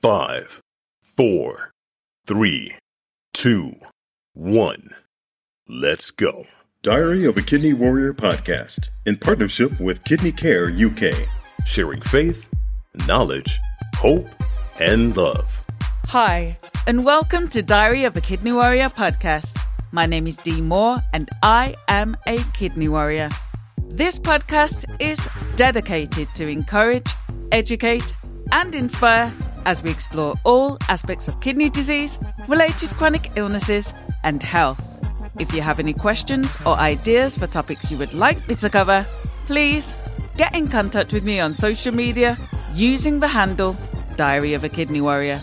5, 4, 3, 2, 1. Let's go. Diary of a Kidney Warrior Podcast in partnership with Kidney Care UK. Sharing faith, knowledge, hope, and love. Hi, and welcome to Diary of a Kidney Warrior Podcast. My name is Dee Moore, and I am a kidney warrior. This podcast is dedicated to encourage, educate, and inspire as we explore all aspects of kidney disease, related chronic illnesses, and health. If you have any questions or ideas for topics you would like me to cover, please get in contact with me on social media using the handle Diary of a Kidney Warrior.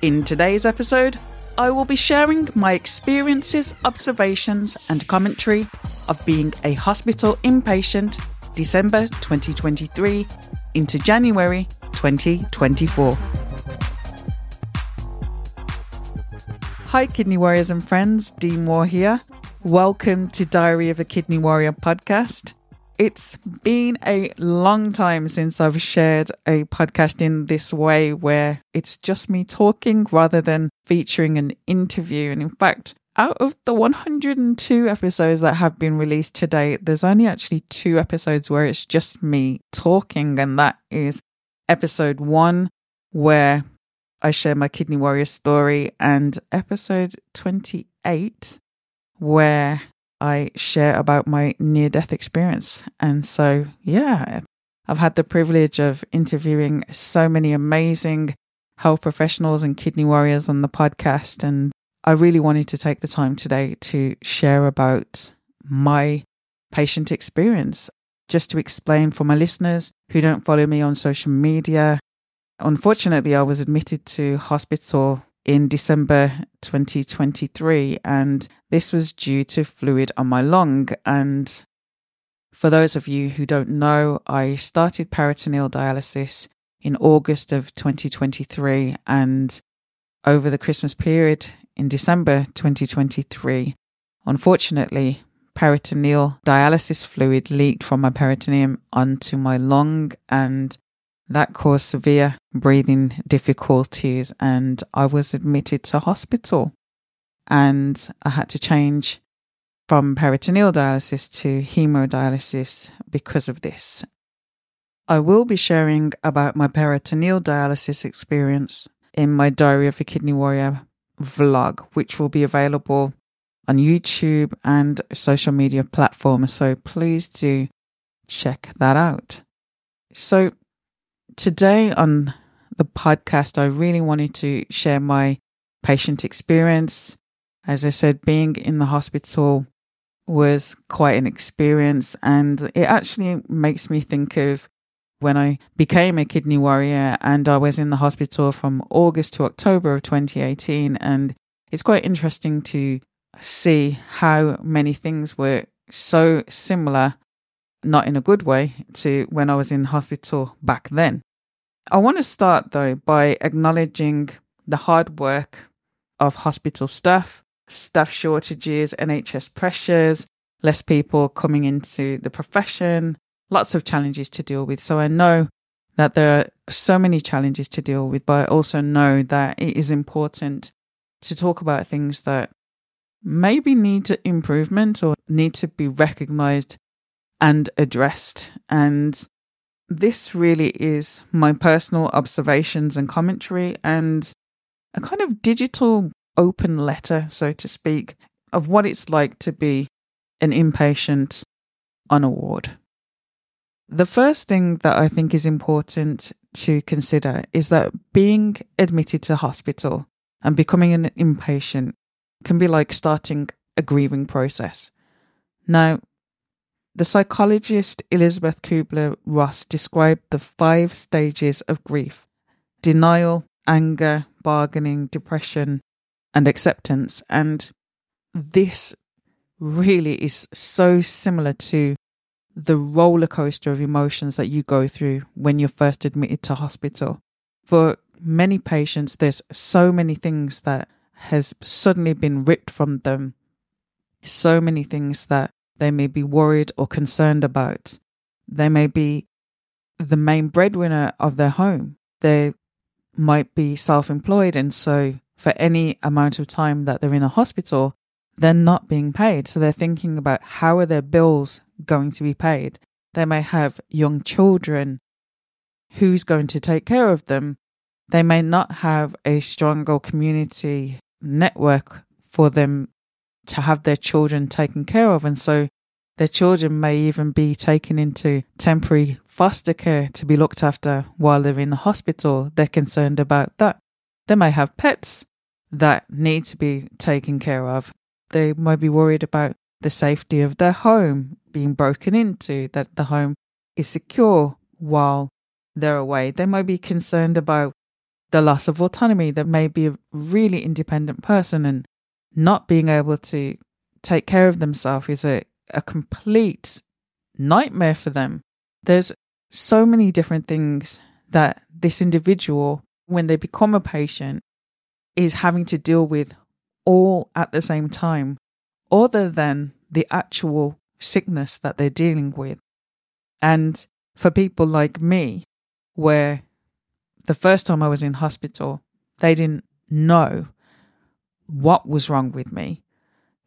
In today's episode, I will be sharing my experiences, observations, and commentary of being a hospital inpatient December 2023 into January 2024. Hi, Kidney Warriors and friends, Dean Moore here. Welcome to Diary of a Kidney Warrior Podcast. It's been a long time since I've shared a podcast in this way where it's just me talking rather than featuring an interview. And in fact, out of the 102 episodes that have been released to date, there's only actually 2 episodes where it's just me talking. And that is episode 1, where I share my Kidney Warrior story, and episode 28, where I share about my near-death experience. And so, yeah, I've had the privilege of interviewing so many amazing health professionals and kidney warriors on the podcast, and I really wanted to take the time today to share about my patient experience, just to explain for my listeners who don't follow me on social media. Unfortunately, I was admitted to hospital in December 2023, and this was due to fluid on my lung. And for those of you who don't know, I started peritoneal dialysis in August of 2023, and over the Christmas period, in December 2023, unfortunately, peritoneal dialysis fluid leaked from my peritoneum onto my lung, and that caused severe breathing difficulties, and I was admitted to hospital, and I had to change from peritoneal dialysis to hemodialysis because of this. I will be sharing about my peritoneal dialysis experience in my Diary of a Kidney Warrior vlog, which will be available on YouTube and social media platforms, so please do check that out. So today on the podcast, I really wanted to share my patient experience. As I said, being in the hospital was quite an experience, and it actually makes me think of when I became a kidney warrior, and I was in the hospital from August to October of 2018. And it's quite interesting to see how many things were so similar, not in a good way, to when I was in hospital back then. I want to start though by acknowledging the hard work of hospital staff, staff shortages, NHS pressures, less people coming into the profession. Lots of challenges to deal with. So I know that there are so many challenges to deal with, but I also know that it is important to talk about things that maybe need improvement or need to be recognised and addressed. And this really is my personal observations and commentary, and a kind of digital open letter, so to speak, of what it's like to be an inpatient on a ward. The first thing that I think is important to consider is that being admitted to hospital and becoming an inpatient can be like starting a grieving process. Now, the psychologist Elizabeth Kübler-Ross described the 5 stages of grief: denial, anger, bargaining, depression, and acceptance. And this really is so similar to the roller coaster of emotions that you go through when you're first admitted to hospital. For many patients, there's so many things that has suddenly been ripped from them, so many things that they may be worried or concerned about. They may be the main breadwinner of their home. They're might be self-employed, and so for any amount of time that they're in a hospital, they're not being paid. So they're thinking about how are their bills going to be paid? They may have young children. Who's going to take care of them? They may not have a stronger community network for them to have their children taken care of. And so their children may even be taken into temporary foster care to be looked after while they're in the hospital. They're concerned about that. They may have pets that need to be taken care of. They might be worried about the safety of their home being broken into, that the home is secure while they're away. They might be concerned about the loss of autonomy. They may be a really independent person, and not being able to take care of themselves is a complete nightmare for them. There's so many different things that this individual, when they become a patient, is having to deal with all at the same time, other than the actual sickness that they're dealing with. And for people like me, where the first time I was in hospital, they didn't know what was wrong with me.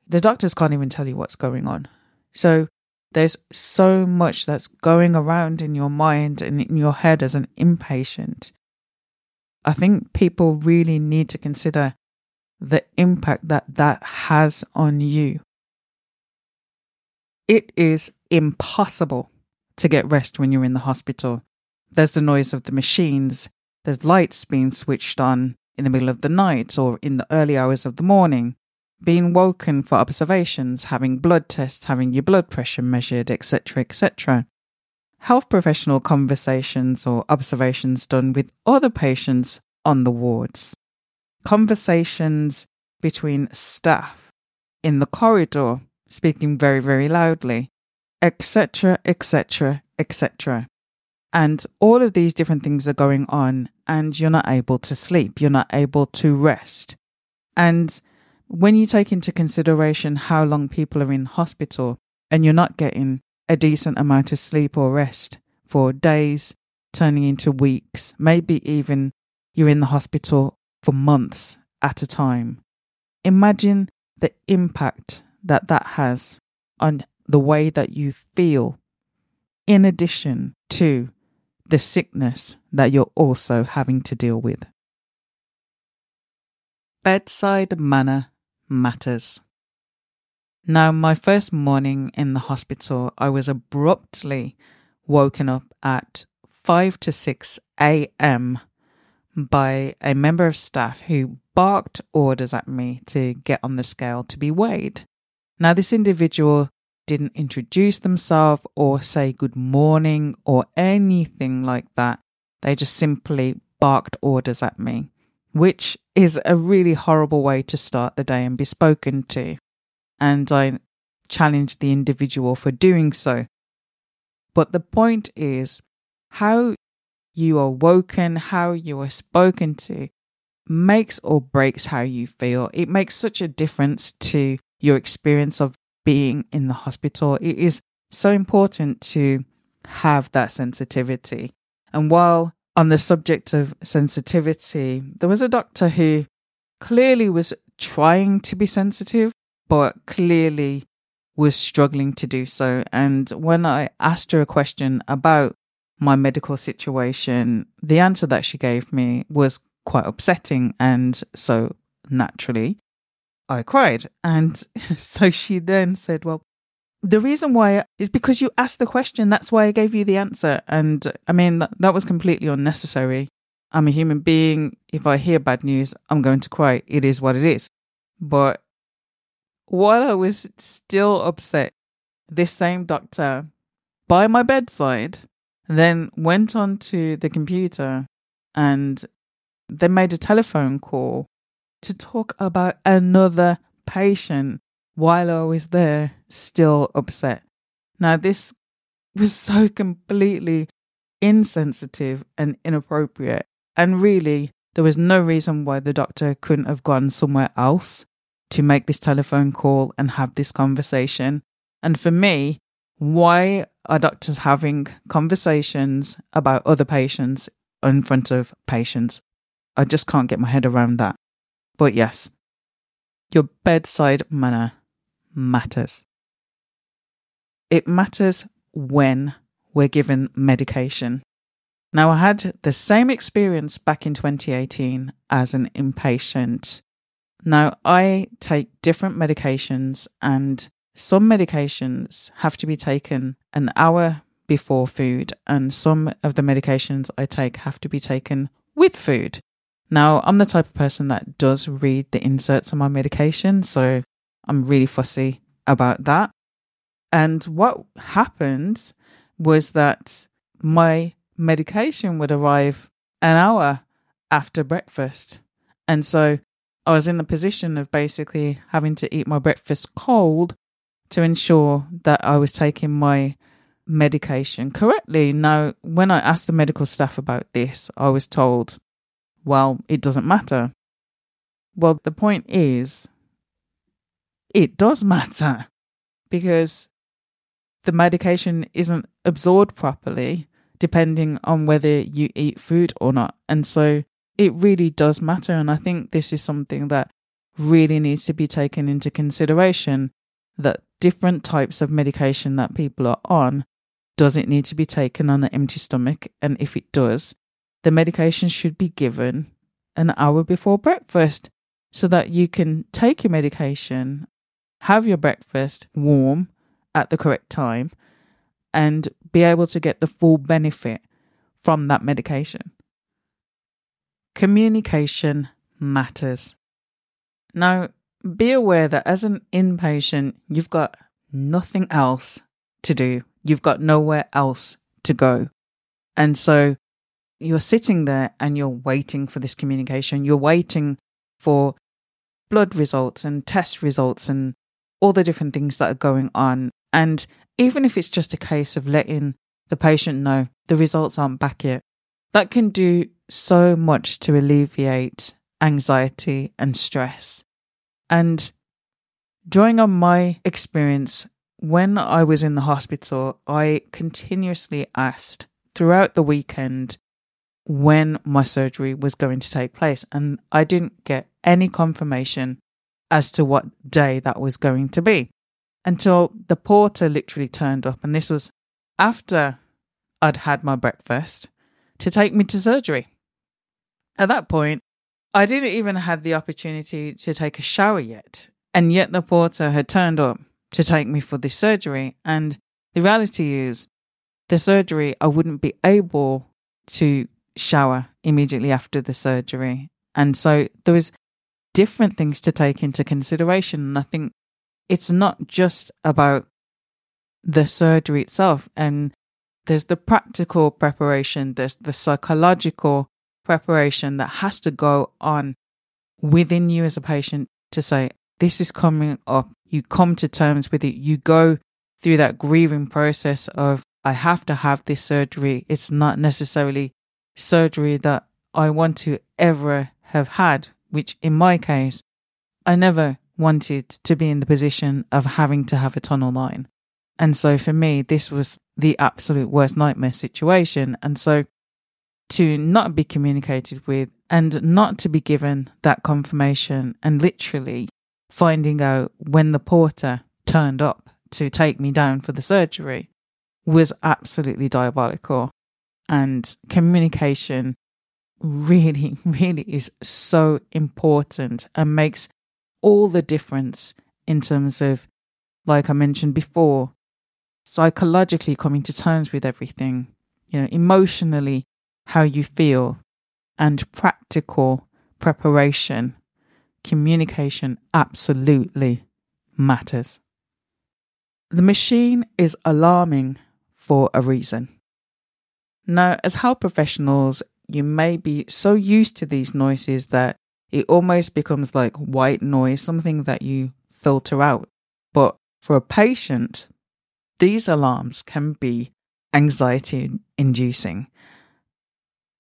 The doctors can't even tell you what's going on. So there's so much that's going around in your mind and in your head as an inpatient. I think people really need to consider the impact that has on you. It is impossible to get rest when you're in the hospital. There's the noise of the machines. There's lights being switched on in the middle of the night or in the early hours of the morning. Being woken for observations, having blood tests, having your blood pressure measured, etc., etc. Health professional conversations or observations done with other patients on the wards. Conversations between staff in the corridor, speaking very, very loudly, etc., etc., etc. And all of these different things are going on, and you're not able to sleep, you're not able to rest. And when you take into consideration how long people are in hospital and you're not getting a decent amount of sleep or rest for days, turning into weeks, maybe even you're in the hospital for months at a time. Imagine the impact that has on the way that you feel, in addition to the sickness that you're also having to deal with. Bedside manner matters. Now, my first morning in the hospital, I was abruptly woken up at 5 to 6 a.m. by a member of staff who barked orders at me to get on the scale to be weighed. Now, this individual didn't introduce themselves or say good morning or anything like that. They just simply barked orders at me, which is a really horrible way to start the day and be spoken to. And I challenged the individual for doing so. But the point is, how you are woken, how you are spoken to, makes or breaks how you feel. It makes such a difference to your experience of being in the hospital. It is so important to have that sensitivity. And while on the subject of sensitivity, there was a doctor who clearly was trying to be sensitive, but clearly was struggling to do so. And when I asked her a question about my medical situation, the answer that she gave me was quite upsetting. And so naturally, I cried. And so she then said, well, the reason why is because you asked the question. That's why I gave you the answer. And I mean, that was completely unnecessary. I'm a human being. If I hear bad news, I'm going to cry. It is what it is. But while I was still upset, this same doctor by my bedside then went onto the computer and they made a telephone call to talk about another patient while I was there, still upset. Now, this was so completely insensitive and inappropriate. And really, there was no reason why the doctor couldn't have gone somewhere else to make this telephone call and have this conversation. And for me, why are doctors having conversations about other patients in front of patients? I just can't get my head around that. But yes, your bedside manner matters. It matters when we're given medication. Now, I had the same experience back in 2018 as an inpatient. Now, I take different medications, and some medications have to be taken an hour before food, and some of the medications I take have to be taken with food. Now, I'm the type of person that does read the inserts on my medication, so I'm really fussy about that. And what happened was that my medication would arrive an hour after breakfast. And so I was in the position of basically having to eat my breakfast cold to ensure that I was taking my medication correctly. Now, when I asked the medical staff about this, I was told, well, it doesn't matter. Well, the point is, it does matter, because the medication isn't absorbed properly depending on whether you eat food or not. And so it really does matter. And I think this is something that really needs to be taken into consideration, that different types of medication that people are on, does it need to be taken on an empty stomach? And if it does, the medication should be given an hour before breakfast so that you can take your medication, have your breakfast warm at the correct time, and be able to get the full benefit from that medication. Communication matters. Now, be aware that as an inpatient, you've got nothing else to do. You've got nowhere else to go. And so you're sitting there and you're waiting for this communication. You're waiting for blood results and test results and all the different things that are going on. And even if it's just a case of letting the patient know the results aren't back yet, that can do so much to alleviate anxiety and stress. And drawing on my experience, when I was in the hospital, I continuously asked throughout the weekend when my surgery was going to take place. And I didn't get any confirmation as to what day that was going to be until the porter literally turned up. And this was after I'd had my breakfast, to take me to surgery. At that point, I didn't even have the opportunity to take a shower yet. And yet the porter had turned up to take me for this surgery. And the reality is, the surgery, I wouldn't be able to shower immediately after the surgery. And so there was different things to take into consideration. And I think it's not just about the surgery itself. And there's the practical preparation, there's the psychological preparation that has to go on within you as a patient to say, this is coming up. You come to terms with it. You go through that grieving process of, I have to have this surgery. It's not necessarily surgery that I want to ever have had, which in my case, I never wanted to be in the position of having to have a tunnel line. And so for me, this was the absolute worst nightmare situation. And so to not be communicated with and not to be given that confirmation, and literally finding out when the porter turned up to take me down for the surgery, was absolutely diabolical. And communication really, really is so important and makes all the difference in terms of, like I mentioned before, psychologically coming to terms with everything, you know, emotionally how you feel, and practical preparation. Communication absolutely matters. The machine is alarming for a reason. Now, as health professionals, you may be so used to these noises that it almost becomes like white noise, something that you filter out. But for a patient, these alarms can be anxiety-inducing.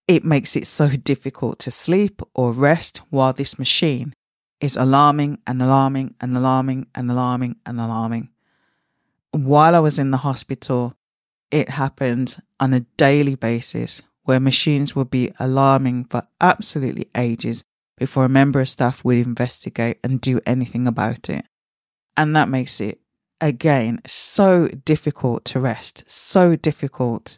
It makes it so difficult to sleep or rest while this machine is alarming and alarming and alarming and alarming and alarming. While I was in the hospital, it happened on a daily basis where machines would be alarming for absolutely ages before a member of staff would investigate and do anything about it. And that makes it, again, so difficult to rest, so difficult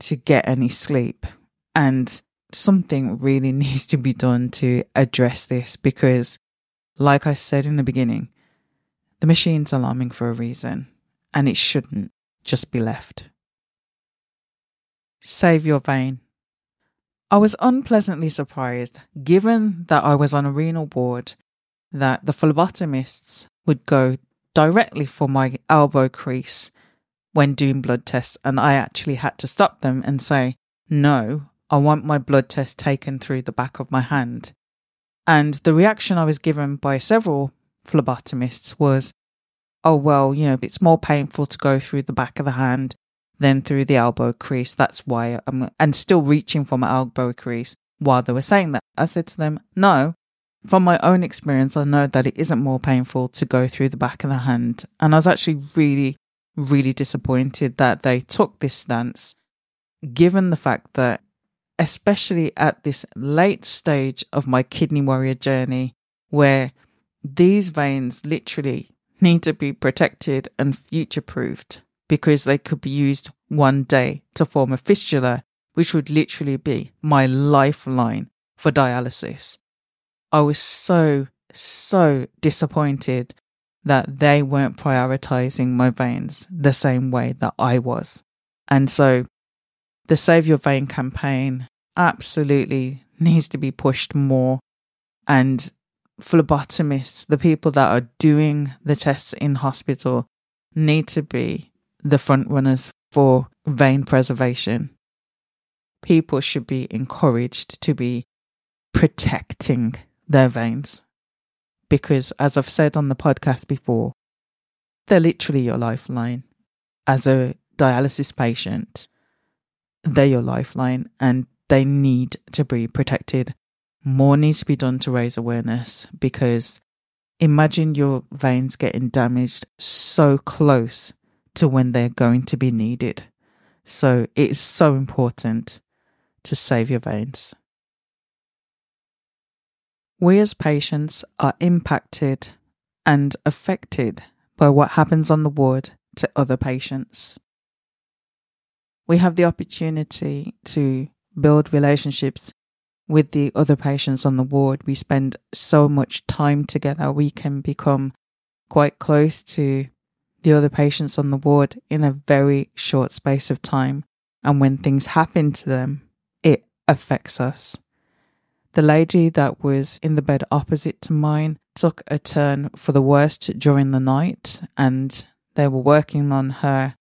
to get any sleep. And something really needs to be done to address this because, like I said in the beginning, the machine's alarming for a reason and it shouldn't just be left. Save your vein. I was unpleasantly surprised, given that I was on a renal ward, that the phlebotomists would go directly for my elbow crease when doing blood tests, and I actually had to stop them and say, no, I want my blood test taken through the back of my hand. And the reaction I was given by several phlebotomists was, oh, well, you know, it's more painful to go through the back of the hand than through the elbow crease. That's why I'm still reaching for my elbow crease while they were saying that. I said to them, no, from my own experience, I know that it isn't more painful to go through the back of the hand. And I was actually really, really disappointed that they took this stance, given the fact that, especially at this late stage of my kidney warrior journey, where these veins literally need to be protected and future-proofed because they could be used one day to form a fistula, which would literally be my lifeline for dialysis. I was so disappointed that they weren't prioritizing my veins the same way that I was. And so the Save Your Vein campaign absolutely needs to be pushed more, and phlebotomists, the people that are doing the tests in hospital, need to be the front runners for vein preservation. People should be encouraged to be protecting their veins because, as I've said on the podcast before, they're literally your lifeline. As a dialysis patient, they're your lifeline and they need to be protected. More needs to be done to raise awareness because imagine your veins getting damaged so close to when they're going to be needed. So it's so important to save your veins. We as patients are impacted and affected by what happens on the ward to other patients. We have the opportunity to build relationships with the other patients on the ward. We spend so much time together. We can become quite close to the other patients on the ward in a very short space of time. And when things happen to them, it affects us. The lady that was in the bed opposite to mine took a turn for the worst during the night, and they were working on her.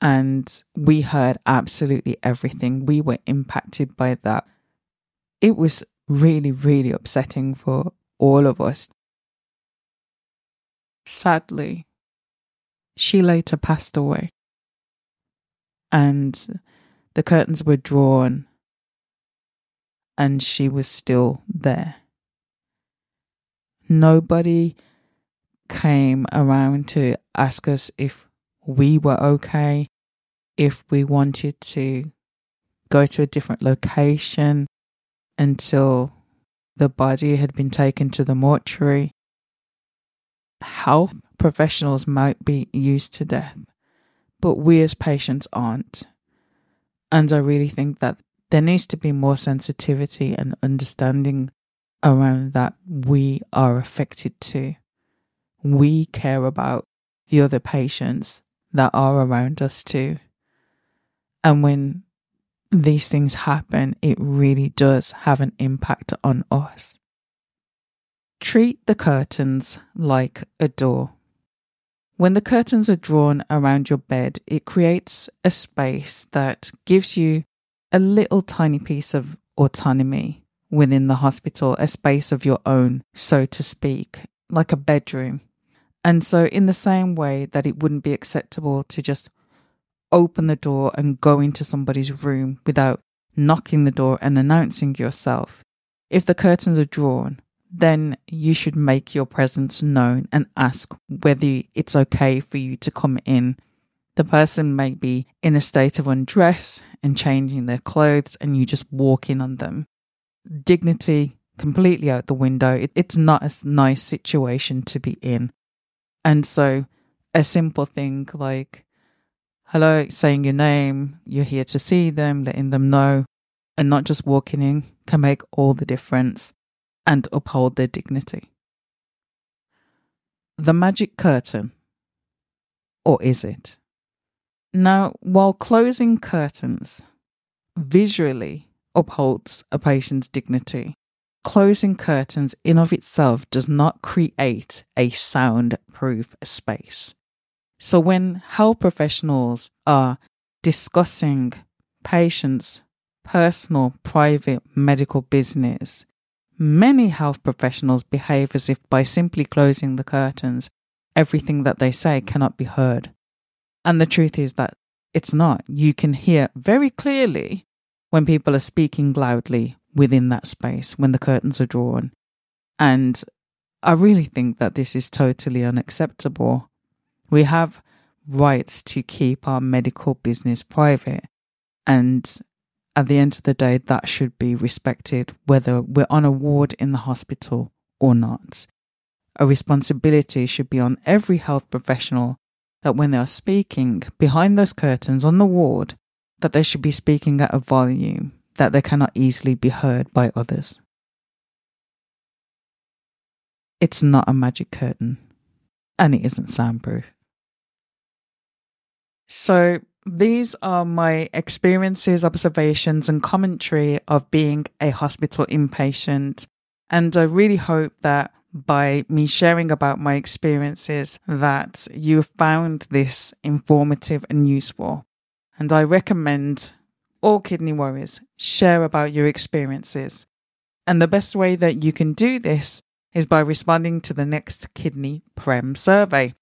And we heard absolutely everything. We were impacted by that. It was really, really upsetting for all of us. Sadly, she later passed away. And the curtains were drawn. And she was still there. Nobody came around to ask us if we were okay, if we wanted to go to a different location until the body had been taken to the mortuary. Health professionals might be used to death, but we as patients aren't. And I really think that there needs to be more sensitivity and understanding around that. We are affected too. We care about the other patients that are around us too. And when these things happen, it really does have an impact on us. Treat the curtains like a door. When the curtains are drawn around your bed, it creates a space that gives you a little tiny piece of autonomy within the hospital, a space of your own, so to speak, like a bedroom. And so in the same way that it wouldn't be acceptable to just open the door and go into somebody's room without knocking the door and announcing yourself, if the curtains are drawn, then you should make your presence known and ask whether it's okay for you to come in The person may be in a state of undress and changing their clothes and you just walk in on them. Dignity completely out the window. It's not a nice situation to be in. And so a simple thing like, hello, saying your name, you're here to see them, letting them know, and not just walking in can make all the difference and uphold their dignity. The magic curtain, or is it? Now, while closing curtains visually upholds a patient's dignity, closing curtains in of itself does not create a soundproof space. So when health professionals are discussing patients' personal, private, medical business, many health professionals behave as if by simply closing the curtains, everything that they say cannot be heard. And the truth is that it's not. You can hear very clearly when people are speaking loudly within that space, when the curtains are drawn. And I really think that this is totally unacceptable. We have rights to keep our medical business private. And at the end of the day, that should be respected, whether we're on a ward in the hospital or not. A responsibility should be on every health professional that when they are speaking behind those curtains on the ward, that they should be speaking at a volume that they cannot easily be heard by others. It's not a magic curtain, and it isn't soundproof. So these are my experiences, observations, and commentary of being a hospital inpatient. And I really hope that by me sharing about my experiences that you found this informative and useful. And I recommend all kidney warriors share about your experiences. And the best way that you can do this is by responding to the next Kidney PREM survey.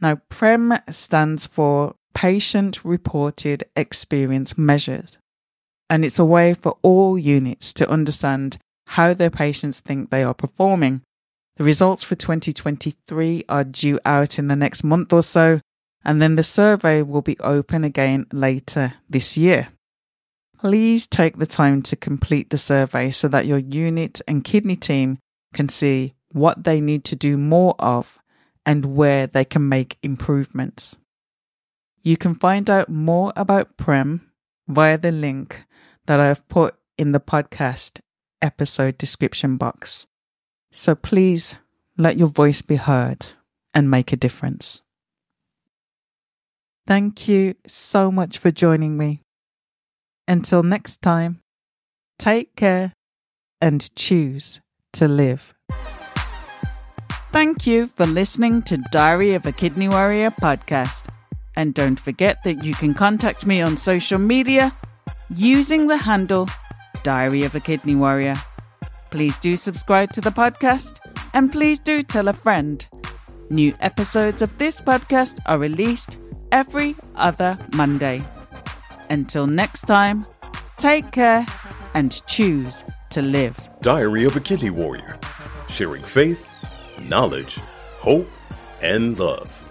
Now, PREM stands for Patient Reported Experience Measures, and it's a way for all units to understand how their patients think they are performing. The results for 2023 are due out in the next month or so, and then the survey will be open again later this year. Please take the time to complete the survey so that your unit and kidney team can see what they need to do more of and where they can make improvements. You can find out more about PREM via the link that I have put in the podcast episode description box. So please let your voice be heard and make a difference. Thank you so much for joining me. Until next time, take care and choose to live. Thank you for listening to Diary of a Kidney Warrior podcast. And don't forget that you can contact me on social media using the handle Diary of a Kidney Warrior. Please do subscribe to the podcast and please do tell a friend. New episodes of this podcast are released every other Monday. Until next time, take care and choose to live. Diary of a Kidney Warrior. Sharing faith, knowledge, hope, and love.